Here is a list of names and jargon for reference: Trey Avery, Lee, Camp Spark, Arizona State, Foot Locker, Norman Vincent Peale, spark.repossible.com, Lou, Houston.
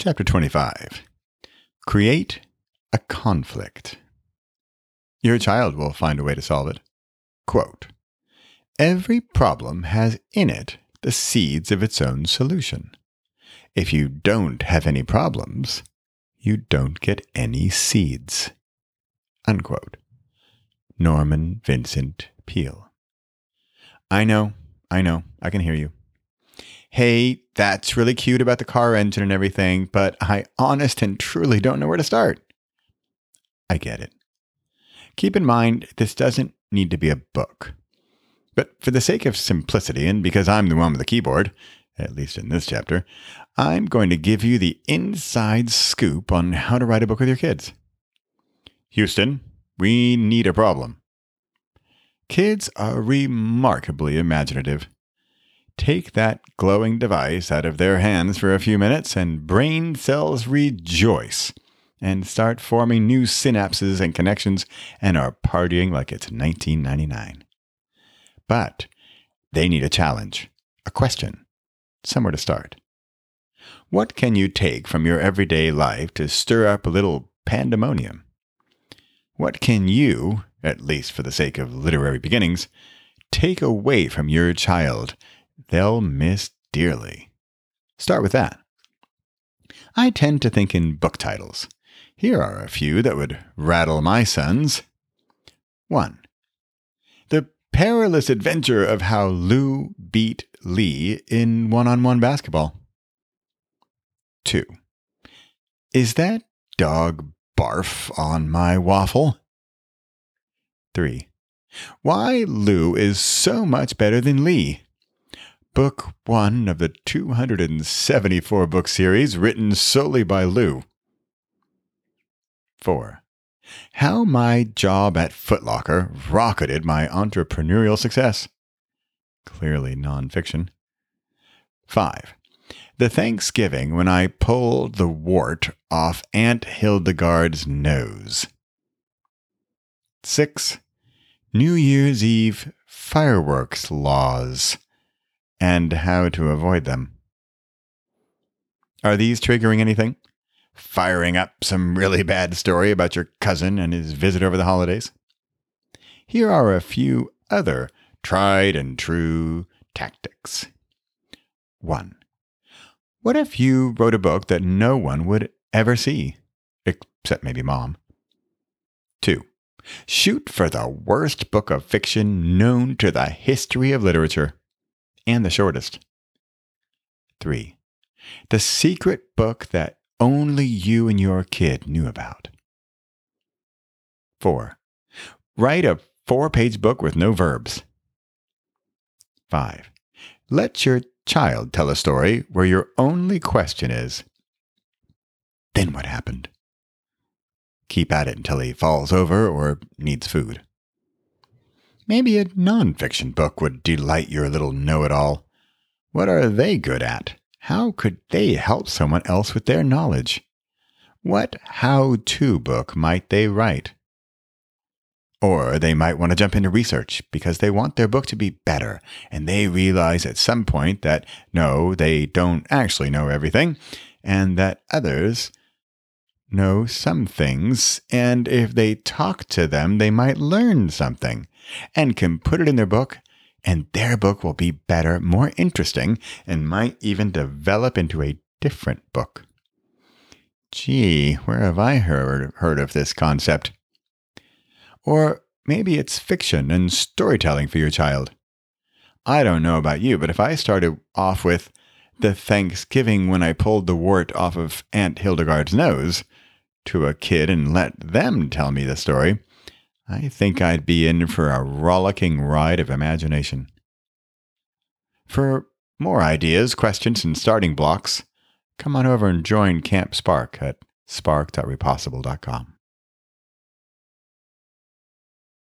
Chapter 25. Create a conflict. Your child will find a way to solve it. Quote, "Every problem has in it the seeds of its own solution. If you don't have any problems, you don't get any seeds." Unquote. Norman Vincent Peale. I know, I can hear you. Hey, that's really cute about the car engine and everything, but I honest and truly don't know where to start. I get it. Keep in mind, this doesn't need to be a book. But for the sake of simplicity, and because I'm the one with the keyboard, at least in this chapter, I'm going to give you the inside scoop on how to write a book with your kids. Houston, we need a problem. Kids are remarkably imaginative. Take that glowing device out of their hands for a few minutes and brain cells rejoice and start forming new synapses and connections and are partying like it's 1999. But they need a challenge, a question, somewhere to start. What can you take from your everyday life to stir up a little pandemonium? What can you, at least for the sake of literary beginnings, take away from your child they'll miss dearly? Start with that. I tend to think in book titles. Here are a few that would rattle my sons. 1. The Perilous Adventure of How Lou Beat Lee in One-on-One Basketball. 2. Is That Dog Barf on My Waffle? 3. Why Lou Is So Much Better Than Lee. Book 1 of the 274-book series written solely by Lou. 4. How My Job at Foot Locker Rocketed My Entrepreneurial Success. Clearly nonfiction. 5. The Thanksgiving When I Pulled the Wart Off Aunt Hildegard's Nose. 6. New Year's Eve Fireworks Laws and How to Avoid Them. Are these triggering anything? Firing up some really bad story about your cousin and his visit over the holidays? Here are a few other tried and true tactics. 1. What if you wrote a book that no one would ever see? Except maybe Mom. 2. Shoot for the worst book of fiction known to the history of literature, and the shortest. 3. The secret book that only you and your kid knew about. 4. Write a 4-page book with no verbs. 5. Let your child tell a story where your only question is, "Then what happened?" Keep at it until he falls over or needs food. Maybe a nonfiction book would delight your little know-it-all. What are they good at? How could they help someone else with their knowledge? What how-to book might they write? Or they might want to jump into research because they want their book to be better, and they realize at some point that, no, they don't actually know everything, and that others know some things, and if they talk to them, they might learn something and can put it in their book, and their book will be better, more interesting, and might even develop into a different book. Gee, where have I heard of this concept? Or maybe it's fiction and storytelling for your child. I don't know about you, but if I started off with The Thanksgiving When I Pulled the Wart Off of Aunt Hildegard's Nose to a kid and let them tell me the story, I think I'd be in for a rollicking ride of imagination. For more ideas, questions, and starting blocks, come on over and join Camp Spark at spark.repossible.com.